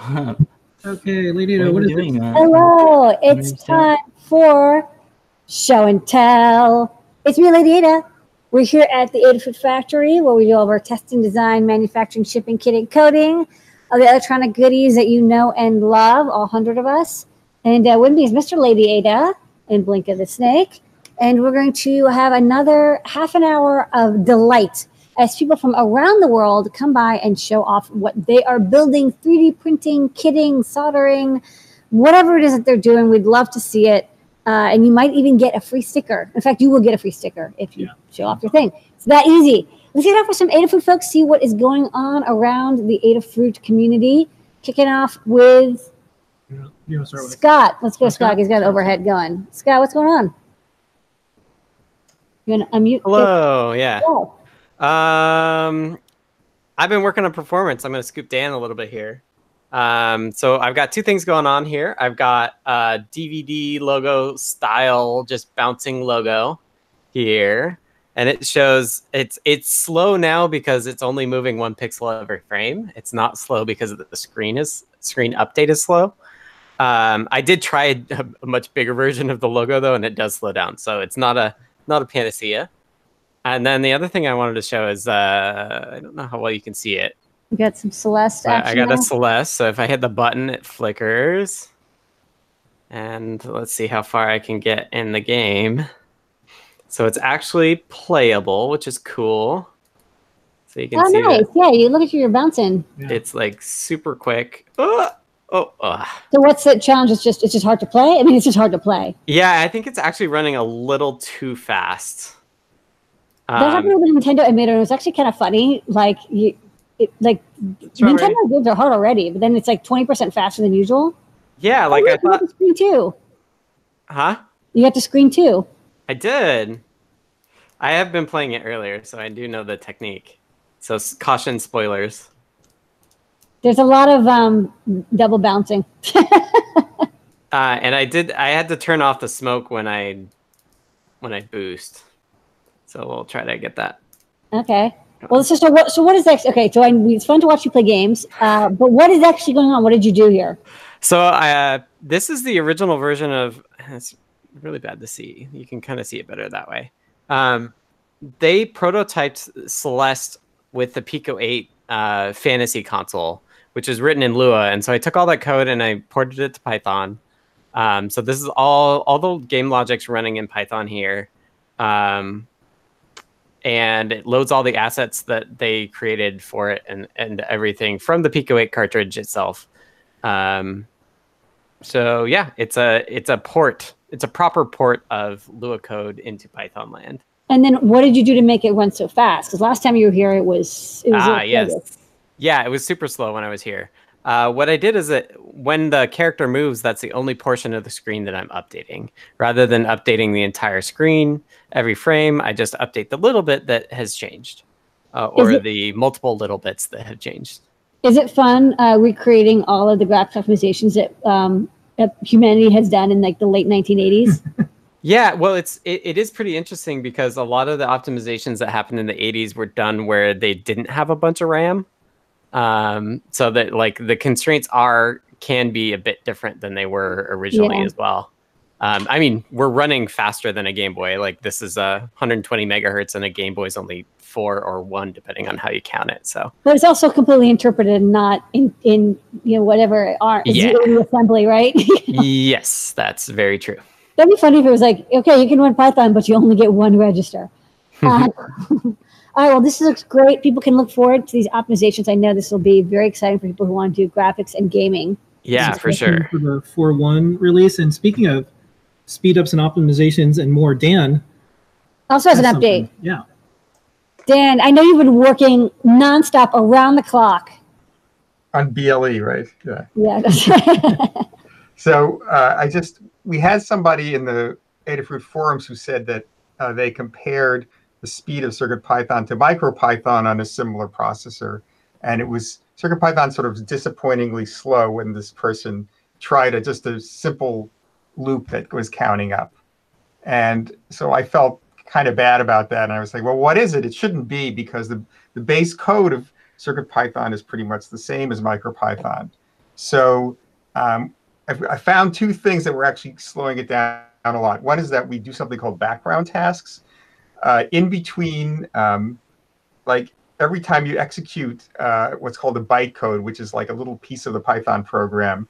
up? Okay, Lady Ada, what is it? Hello, it's time for show and tell. It's me, Lady Ada. We're here at the Adafruit Factory, where we do all of our testing, design, manufacturing, shipping, kitting, coding, all the electronic goodies that you know and love, all 100 of us. And with me is Mr. Lady Ada and Blink of the Snake. And we're going to have another half an hour of delight as people from around the world come by and show off what they are building, 3D printing, kitting, soldering, whatever it is that they're doing. We'd love to see it. And you might even get a free sticker. In fact, you will get a free sticker if you show off your thing. It's that easy. Let's get off with some Adafruit folks, see what is going on around the Adafruit community. Kicking off with Scott. Let's go, Scott. He's got an overhead going. Scott, what's going on? You're gonna unmute. Hello, yeah. Oh. I've been working on performance. I'm going to scoop Dan a little bit here. So I've got two things going on here. I've got a DVD logo style, just bouncing logo here. And it shows it's slow now because it's only moving 1 pixel every frame. It's not slow because the screen update is slow. I did try a much bigger version of the logo though, and it does slow down. So it's not a panacea. And then the other thing I wanted to show is, I don't know how well you can see it. You got some Celeste action. I got a Celeste, so if I hit the button, it flickers. And let's see how far I can get in the game. So it's actually playable, which is cool. So you can see nice. Yeah, you look at you're bouncing. Yeah. It's like super quick. So what's the challenge? It's just hard to play? I mean, it's just hard to play. Yeah, I think it's actually running a little too fast. That happened with Nintendo Emitter. It was actually kind of funny. Like, Nintendo games are hard already, but then it's like 20% faster than usual. Yeah, like I thought. You have to screen too. Huh? You have to screen too. I did. I have been playing it earlier, so I do know the technique. So caution, spoilers. There's a lot of double bouncing. And I had to turn off the smoke when I boost. So we'll try to get that. Okay. Well, so what is that? Okay, so it's fun to watch you play games, but what is actually going on? What did you do here? So this is the original version of. It's really bad to see. You can kind of see it better that way. They prototyped Celeste with the Pico-8 fantasy console, which is written in Lua, and so I took all that code and I ported it to Python. So this is all the game logic's running in Python here. And it loads all the assets that they created for it and everything from the Pico-8 cartridge itself. So yeah, it's a proper port of Lua code into Python land. And then what did you do to make it run so fast? Because last time you were here, it was yeah, it was super slow when I was here. What I did is that when the character moves, that's the only portion of the screen that I'm updating. Rather than updating the entire screen every frame, I just update the little bit that has changed, or the multiple little bits that have changed. Is it fun recreating all of the graphics optimizations that humanity has done in like the late 1980s? Yeah, well, it is pretty interesting because a lot of the optimizations that happened in the 80s were done where they didn't have a bunch of RAM. So that like the constraints can be a bit different than they were originally as well. I mean, we're running faster than a Game Boy. Like this is 120 megahertz and a Game Boy is only 4 or 1, depending on how you count it. So, but it's also completely interpreted, not in whatever zero assembly, right? Yes, that's very true. That'd be funny if it was like, okay, you can run Python, but you only get one register. All right, well, this looks great. People can look forward to these optimizations. I know this will be very exciting for people who want to do graphics and gaming. Yeah, for sure. For the 4.1 release. And speaking of speedups and optimizations and more, Dan also has an update. Yeah. Dan, I know you've been working nonstop around the clock. On BLE, right? Yeah. Yeah. That's right. So we had somebody in the Adafruit forums who said that they compared the speed of CircuitPython to MicroPython on a similar processor. And it was CircuitPython sort of disappointingly slow when this person tried just a simple loop that was counting up. And so I felt kind of bad about that. And I was like, well, what is it? It shouldn't be, because the base code of CircuitPython is pretty much the same as MicroPython. So I found two things that were actually slowing it down a lot. One is that we do something called background tasks. In between, like every time you execute what's called a bytecode, which is like a little piece of the Python program,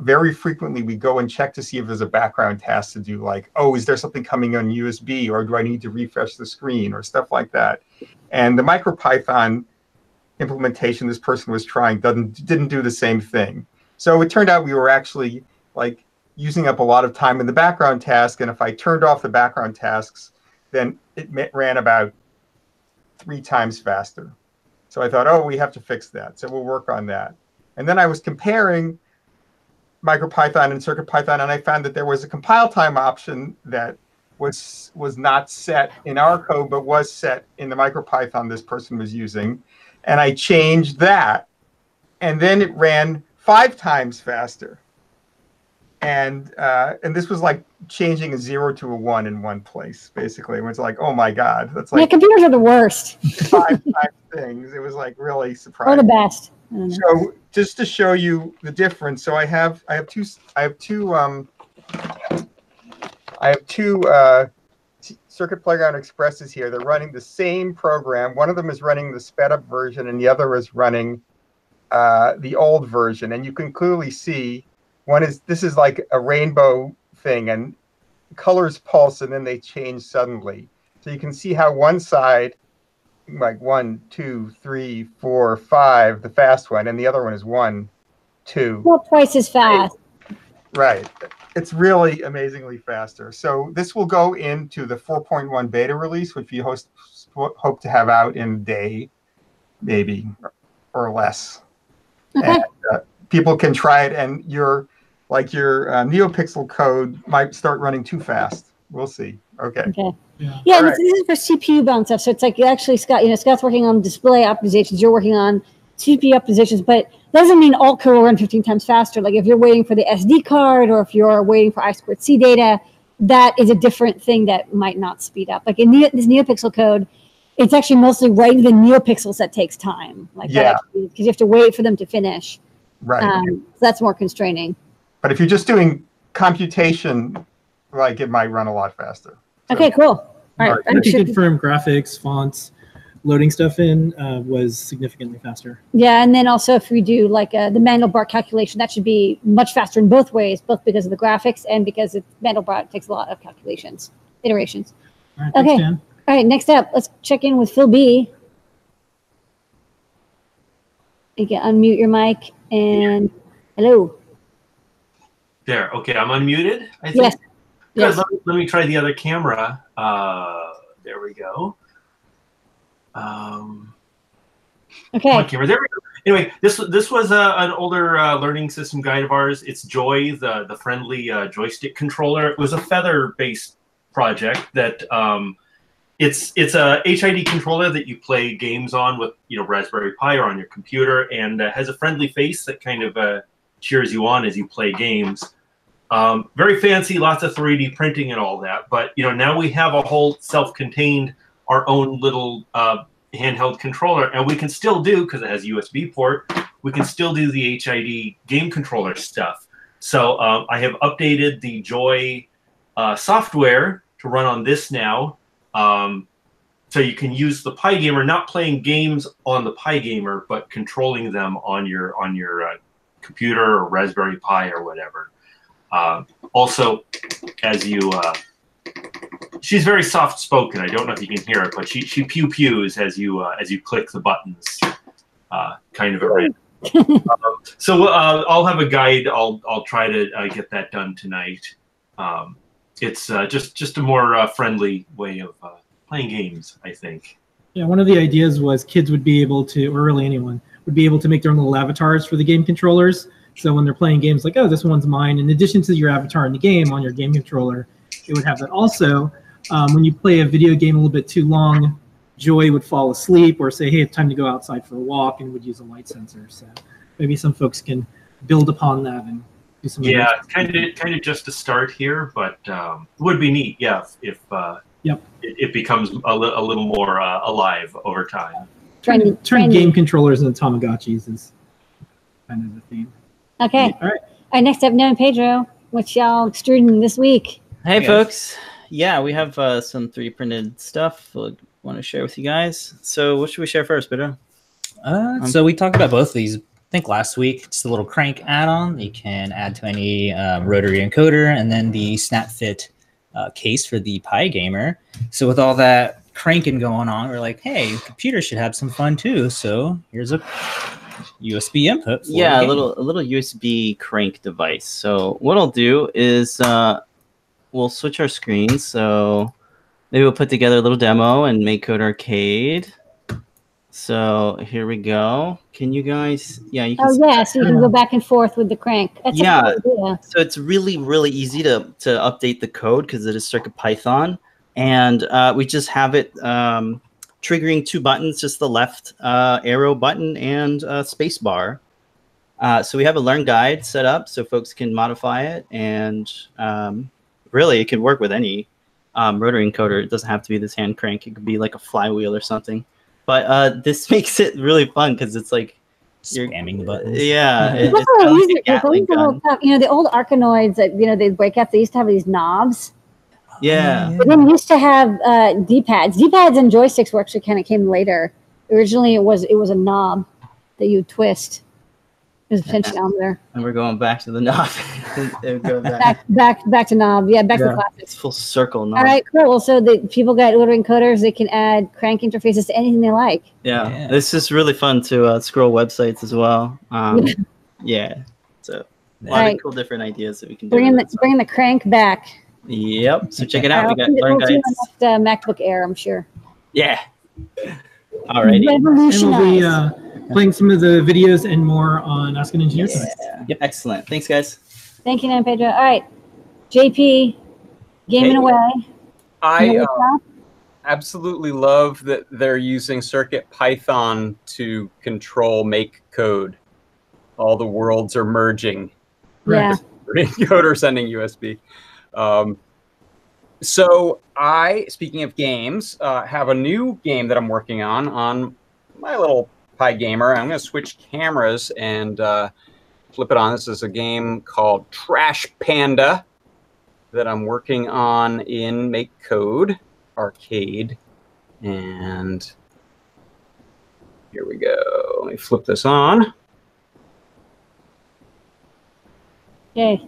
very frequently we go and check to see if there's a background task to do, like, oh, is there something coming on USB, or do I need to refresh the screen, or stuff like that. And the MicroPython implementation this person was trying didn't do the same thing. So it turned out we were actually like using up a lot of time in the background task, and if I turned off the background tasks, then it ran about 3 times faster. So I thought, oh, we have to fix that. So we'll work on that. And then I was comparing MicroPython and CircuitPython, and I found that there was a compile time option that was not set in our code, but was set in the MicroPython this person was using. And I changed that, and then it ran 5 times faster. And this was like changing a 0 to a 1 in one place, basically. It was like, oh my God, that's like, yeah, computers are the worst. 5 times things. It was like really surprising. Or the best. So just to show you the difference, so I have two Circuit Playground Expresses here. They're running the same program. One of them is running the sped up version, and the other is running the old version. And you can clearly see. One is, this is like a rainbow thing, and colors pulse, and then they change suddenly. So you can see how one side, like 1, 2, 3, 4, 5, the fast one, and the other one is 1, 2. Well, twice as fast. Right. It's really amazingly faster. So this will go into the 4.1 beta release, which we hope to have out in a day, maybe, or less. Okay. And, people can try it, and your NeoPixel code might start running too fast. We'll see. Okay. Okay. Yeah, right. This is for CPU bound stuff. So it's like, you actually, Scott, you know, Scott's working on display optimizations. You're working on CPU optimizations, but doesn't mean all code will run 15 times faster. Like if you're waiting for the SD card, or if you're waiting for I squared C data, that is a different thing that might not speed up. Like in this NeoPixel code, it's actually mostly writing the NeoPixels that takes time. Like, yeah, because you have to wait for them to finish. Right. So that's more constraining. But if you're just doing computation, like, it might run a lot faster. So, okay, cool. All right. I can confirm graphics, fonts, loading stuff in was significantly faster. Yeah, and then also if we do like the Mandelbrot calculation, that should be much faster in both ways, both because of the graphics and because Mandelbrot takes a lot of calculations, iterations. All right, okay. Thanks, Dan. All right, next up, let's check in with Phil B. You can unmute your mic. And hello. There. Okay, I'm unmuted, I think. Yes. Yes. Let me try the other camera. There we go. Okay. On camera. There we go. Anyway, this was an older learning system guide of ours. It's Joy, the friendly joystick controller. It was a feather-based project that it's a HID controller that you play games on with, you know, Raspberry Pi or on your computer, and has a friendly face that kind of cheers you on as you play games. Very fancy, lots of 3D printing and all that. But, you know, now we have a whole self-contained, our own little handheld controller, and we can still do, because it has a USB port, we can still do the HID game controller stuff. So I have updated the Joy software to run on this now. So you can use the Pi Gamer, not playing games on the Pi Gamer, but controlling them on your computer or Raspberry Pi or whatever. Also, as you, she's very soft spoken. I don't know if you can hear it, but she pew pews as you click the buttons, kind of at random. So I'll have a guide. I'll try to get that done tonight. It's just a more friendly way of playing games, I think. Yeah, one of the ideas was kids would be able to, or really anyone, would be able to make their own little avatars for the game controllers. So when they're playing games, like, oh, this one's mine. In addition to your avatar in the game on your game controller, it would have that. Also, when you play a video game a little bit too long, Joy would fall asleep or say, hey, it's time to go outside for a walk, and would use a light sensor. So maybe some folks can build upon that and do some. Yeah, kind of just to start here, but it would be neat, yeah, if it becomes a little more alive over time. Trying to turn game controllers into Tamagotchis is kind of the theme. Okay. All right. All right, next up, Noah and Pedro, what y'all extruding this week? Hey, folks. Yeah, we have some 3D printed stuff I want to share with you guys. So what should we share first, Pedro? So we talked about both of these, I think, last week. It's the little crank add-on that you can add to any rotary encoder, and then the snap fit case for the Pi Gamer. So with all that cranking going on, we're like, hey, your computer should have some fun too. So here's a USB input. Yeah, a little USB crank device. So what I'll do is we'll switch our screens. So maybe we'll put together a little demo and MakeCode Arcade. So here we go. Can you guys? Yeah, you can. Oh yeah, so you can go back and forth with the crank. That's yeah. A cool idea. So it's really, really easy to update the code because it is CircuitPython, and we just have it triggering two buttons: just the left arrow button and space bar. So we have a learn guide set up so folks can modify it, and really, it can work with any rotary encoder. It doesn't have to be this hand crank. It could be like a flywheel or something. But this makes it really fun because it's like spamming the buttons. Yeah, you know, the old Arcanoids that they'd break up. They used to have these knobs. Yeah, but then we used to have D-pads. D-pads and joysticks were actually kind of came later. Originally, it was a knob that you twist. There's a tension on there. And we're going back to the knob. back to knob. Yeah, back to classics. It's full circle knob. All right, cool. Well, so the people got rotary encoders. They can add crank interfaces to anything they like. Yeah, yeah. It's just really fun to scroll websites as well. Yeah, so a lot of cool different ideas that we can do. Bringing the crank back. Yep. So check it out. We got learn guides. MacBook Air, I'm sure. Yeah. All righty. Revolutionized. Playing some of the videos and more on Ask an Engineer tonight. Yep. Excellent. Thanks, guys. Thank you, Nan Pedro. All right, JP, gaming away. I absolutely love that they're using CircuitPython to control make code. All the worlds are merging. Yeah. Code or sending USB. So I, speaking of games, have a new game that I'm working on my little Pi Gamer. I'm going to switch cameras and flip it on. This is a game called Trash Panda that I'm working on in MakeCode Arcade. And here we go. Let me flip this on. Yay.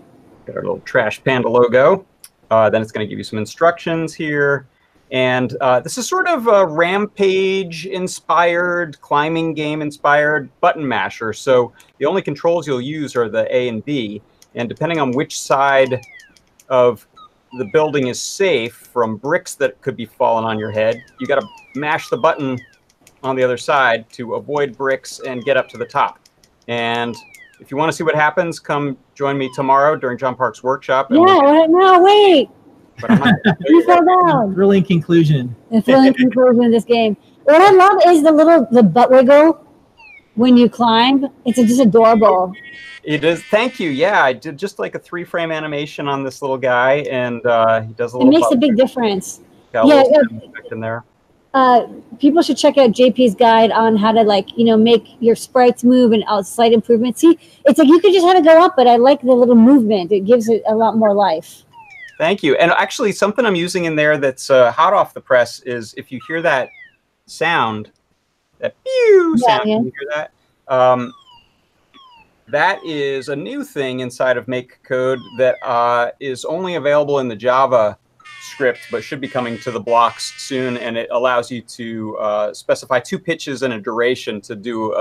Got our little Trash Panda logo. Then it's going to give you some instructions here. And this is sort of a Rampage-inspired, climbing game-inspired button masher. So the only controls you'll use are the A and B. And depending on which side of the building is safe from bricks that could be falling on your head, you got to mash the button on the other side to avoid bricks and get up to the top. And if you want to see what happens, come join me tomorrow during John Park's workshop. And wait. But I'm not thrilling conclusion. The thrilling conclusion of this game. What I love is the butt wiggle when you climb. It's just adorable. It is. Thank you. Yeah, I did just like a 3-frame animation on this little guy, and he does a little. It makes a big difference. Got a little in there. People should check out JP's guide on how to make your sprites move and slight improvements. See, it's like you could just have it go up, but I like the little movement. It gives it a lot more life. Thank you. And actually, something I'm using in there that's hot off the press is if you hear that sound, that pew sound, can you hear that? That is a new thing inside of MakeCode that is only available in the Java script, but should be coming to the blocks soon. And it allows you to specify 2 pitches and a duration to do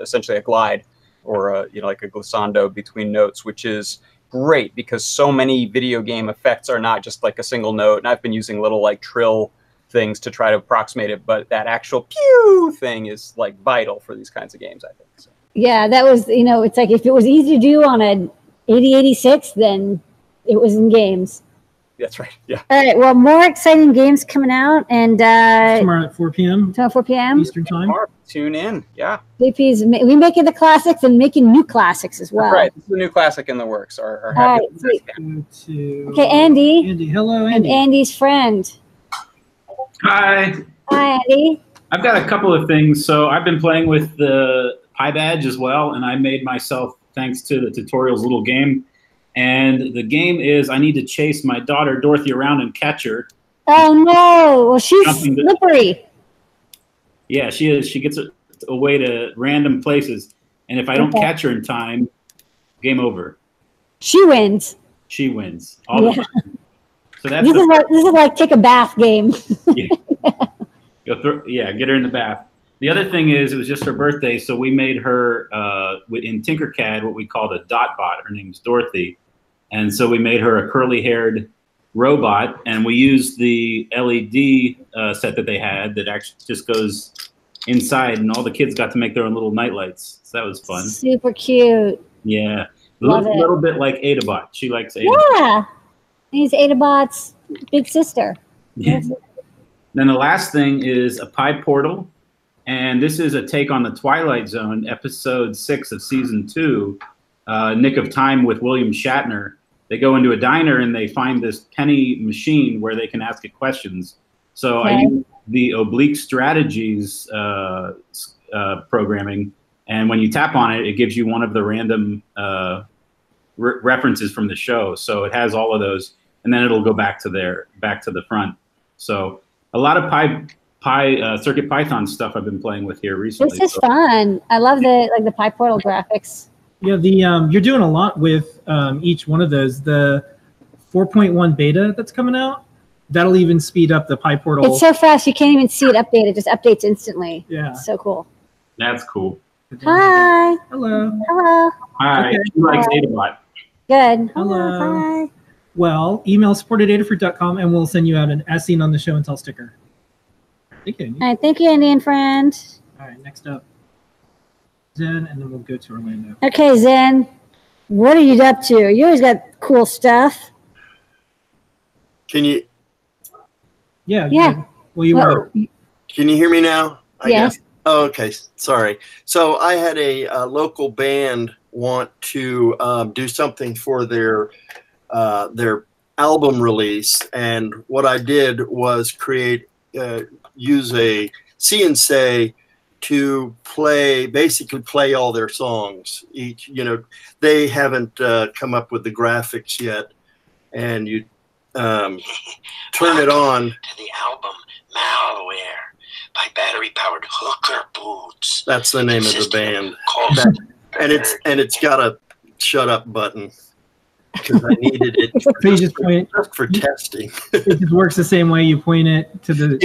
essentially a glide or like a glissando between notes, which is great because so many video game effects are not just like a single note. And I've been using little like trill things to try to approximate it, but that actual pew thing is like vital for these kinds of games, I think. So. Yeah, that was, it's like if it was easy to do on an 8086, then it was in games. That's right, yeah. All right, well, more exciting games coming out. And tomorrow at 4 p.m. Tomorrow at 4 p.m. Eastern time. Tomorrow. Tune in, yeah. JP's, we're making the classics and making new classics as well. That's right, this is a new classic in the works. All right, okay, Andy. Andy, hello, Andy. And Andy's friend. Hi. Hi, Andy. I've got a couple of things. So I've been playing with the Pi badge as well, and I made myself, thanks to the tutorials, a little game. And the game is I need to chase my daughter Dorothy around and catch her. Oh no! Well, she's slippery. Yeah, she is. She gets away to random places, and if I don't catch her in time, game over. She wins. She wins all the time. So that's this is like take a bath game. Get her in the bath. The other thing is, it was just her birthday, so we made her in Tinkercad what we called a dot bot. Her name's Dorothy, and so we made her a curly-haired robot, and we used the LED set that they had that actually just goes inside, and all the kids got to make their own little night lights. So that was fun. Super cute. Yeah, a little bit like Adabot. She likes Adabot. Yeah, he's Adabot's big sister. Yeah. Then the last thing is a Pi Portal. And this is a take on the Twilight Zone, episode 6 of season 2, Nick of Time with William Shatner. They go into a diner and they find this penny machine where they can ask it questions. So I use the oblique strategies programming. And when you tap on it, it gives you one of the random references from the show. So it has all of those. And then it'll go back to there, back to the front. So a lot of CircuitPython stuff I've been playing with here recently. This is fun. I love the Pi Portal graphics. Yeah, you're doing a lot with each one of those. The 4.1 beta that's coming out, that'll even speed up the Pi Portal. It's so fast you can't even see it update. It just updates instantly. Yeah, it's so cool. That's cool. Hi. Hello. Hello. Hi. Okay. She likes Adabot. Good. Hello. Hi. Well, email support@adafruit.com and we'll send you out an As Seen on the Show and Tell sticker. Thank you, Andy. All right, thank you, Andy and friend. All right, next up, Zen, and then we'll go to Orlando. Okay, Zen, what are you up to? You always got cool stuff. Can you? Yeah. Yeah. Can you hear me now? Yes. Yeah. Oh, okay. Sorry. So I had a local band want to do something for their album release, and what I did was create. Use a See and Say to basically play all their songs. They haven't come up with the graphics yet, and you turn it on to the album Malware by battery-powered Hooker Boots. That's the name of the band, and it's got a shut up button. Because I needed it just for testing. It just works the same way. You point it to the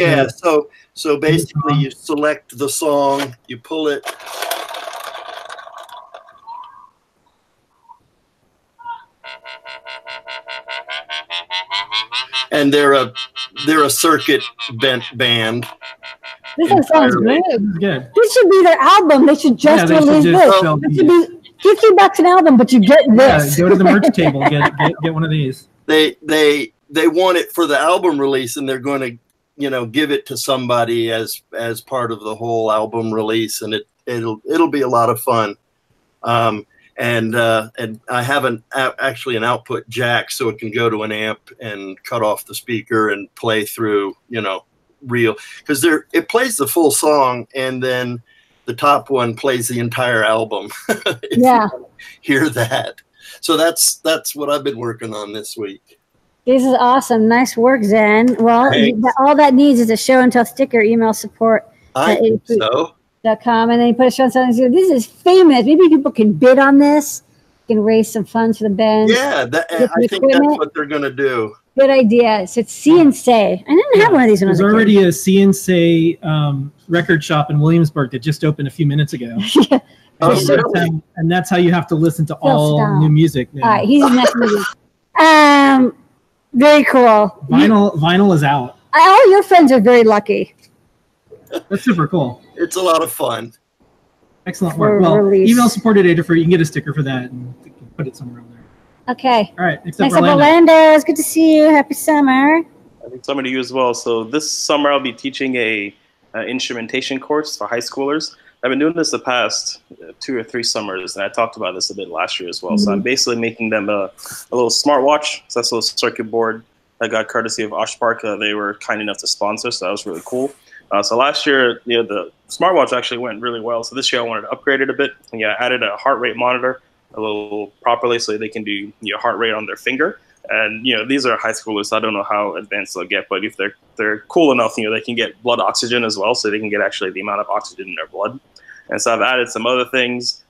So basically, you select the song, you pull it. And they're a circuit bent band. This sounds good. This should be their album. They should just release this. $50 an album, but you get this. Yeah, go to the merch table, get one of these. They want it for the album release, and they're going to, give it to somebody as part of the whole album release, and it'll be a lot of fun. And I have actually an output jack, so it can go to an amp and cut off the speaker and play through, because it plays the full song, and then. The top one plays the entire album. You hear that. So that's what I've been working on this week. This is awesome. Nice work, Zen. Well, all that needs is a show and tell sticker. Email support@adafruit.com, and then you put a show and tell sticker. This is famous. Maybe people can bid on this. You can raise some funds for the band. Yeah, I think that's what they're going to do. Good idea. So it's See and Say. I didn't have one of these when I was a kid. There's already a See and Say record shop in Williamsburg that just opened a few minutes ago. And that's how you have to listen to all new music now. All right, he's in that movie. Very cool. Vinyl is out. All your friends are very lucky. That's super cool. It's a lot of fun. Excellent work. Well, email support@adafruit. You can get a sticker for that and put it somewhere over there. Okay. All right. Next up, Orlando. It's good to see you. Happy summer. Happy summer to you as well. So this summer I'll be teaching a instrumentation course for high schoolers. I've been doing this the past 2 or 3 summers, and I talked about this a bit last year as well. So I'm basically making them a little smartwatch. So that's a little circuit board I got courtesy of Oshpark. They were kind enough to sponsor, so that was really cool. So last year, the smartwatch actually went really well. So this year I wanted to upgrade it a bit. And yeah, I added a heart rate monitor a little properly so they can do heart rate on their finger. And these are high schoolers, so I don't know how advanced they'll get. But if they're cool enough, they can get blood oxygen as well, so they can get actually the amount of oxygen in their blood. And so I've added some other things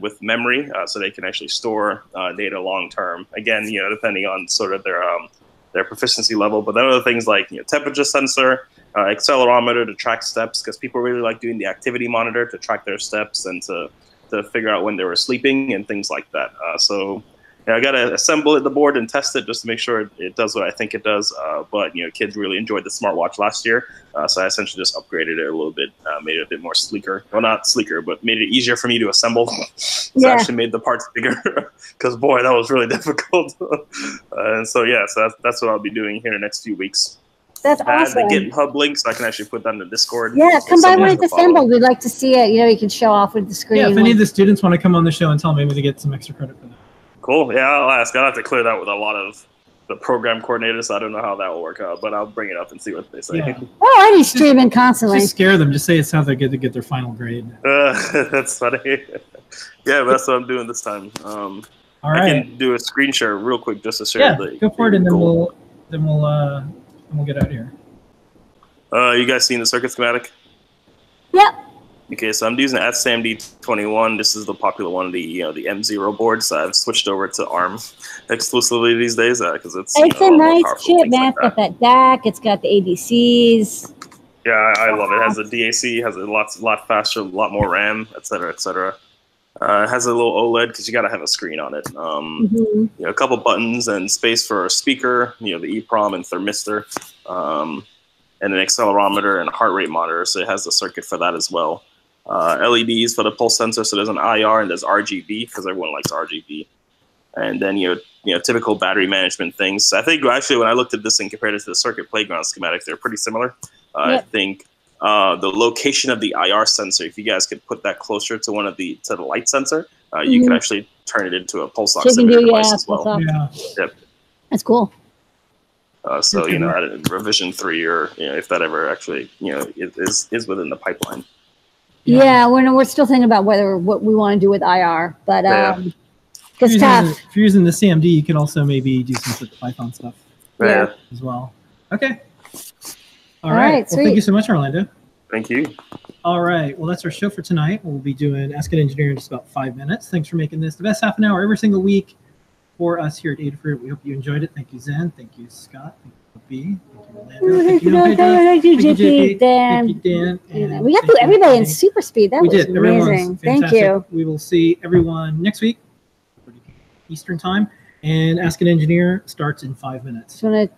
with memory, so they can actually store data long term. Again, depending on sort of their proficiency level. But then other things like temperature sensor, accelerometer to track steps, because people really like doing the activity monitor to track their steps and to figure out when they were sleeping and things like that. So. I got to assemble the board and test it just to make sure it does what I think it does. But, kids really enjoyed the smartwatch last year. So I essentially just upgraded it a little bit, made it a bit more sleeker. Well, not sleeker, but made it easier for me to assemble. So I actually made the parts bigger because, boy, that was really difficult. And so, yeah, so that's what I'll be doing here in the next few weeks. That's awesome. Add the GitHub link so I can actually put that in the Discord. Yeah, come by when it's assembled. We'd like to see it. You can show off with the screen. Yeah, if any of the students want to come on the show and tell me, maybe they get some extra credit for that. Cool. Yeah, I'll ask. I'll have to clear that with a lot of the program coordinators. So I don't know how that will work out, but I'll bring it up and see what they say. Yeah. Oh, I be streaming constantly. Just scare them. Just say it sounds like good to get their final grade. That's funny. Yeah, but that's what I'm doing this time. All right. I can do a screen share real quick just to share. Yeah, go for it, and then we'll get out of here. You guys seen the circuit schematic? Yep. Okay, so I'm using @samd21. This is the popular one, the M0 board. So I've switched over to ARM exclusively these days because it's a nice chip, man. It's got that DAC. It's got the ADCs. Yeah, I love it. It has a DAC. Has a lot faster, a lot more RAM, et cetera, et cetera. It has a little OLED because you got to have a screen on it. A couple buttons and space for a speaker. The EEPROM and thermistor. And an accelerometer and a heart rate monitor. So it has the circuit for that as well. LEDs for the pulse sensor, so there's an IR and there's RGB because everyone likes RGB, and then typical battery management things. I think actually when I looked at this and compared it to the Circuit Playground schematic, they're pretty similar. I think the location of the IR sensor, if you guys could put that closer to one of the light sensor, you can actually turn it into a pulse oximeter device as well. Yeah. Yep. That's cool. So at revision 3, or if that ever actually is within the pipeline. Yeah, we're still thinking about what we want to do with IR, but it's tough. If you're using the CMD, you can also maybe do some sort of Python stuff as well. Okay. All right. Well, thank you so much, Orlando. Thank you. All right. Well, that's our show for tonight. We'll be doing Ask an Engineer in just about 5 minutes. Thanks for making this the best half an hour every single week for us here at Adafruit. We hope you enjoyed it. Thank you, Zen. Thank you, Scott. Thank you, Orlando. Thank you, JP. Thank you, Dan. We got through everybody in super speed. That was amazing. Thank you. We will see everyone next week, Eastern time. And Ask an Engineer starts in 5 minutes. Do you want to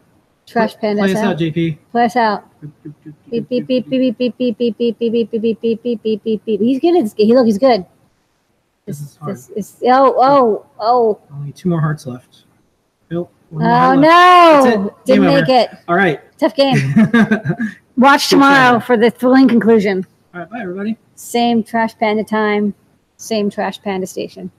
Trash Panda us out? Play us out, JP. Play us out. Beep, beep, beep, beep, beep, beep, beep, beep, beep, beep, beep, beep, beep, beep. He's good. Look, he's good. This is hard. Oh. Only 2 more hearts left. Nope. Oh, no. Didn't make it. All right. Tough game. Watch tomorrow for the thrilling conclusion. All right. Bye, everybody. Same Trash Panda time. Same Trash Panda station.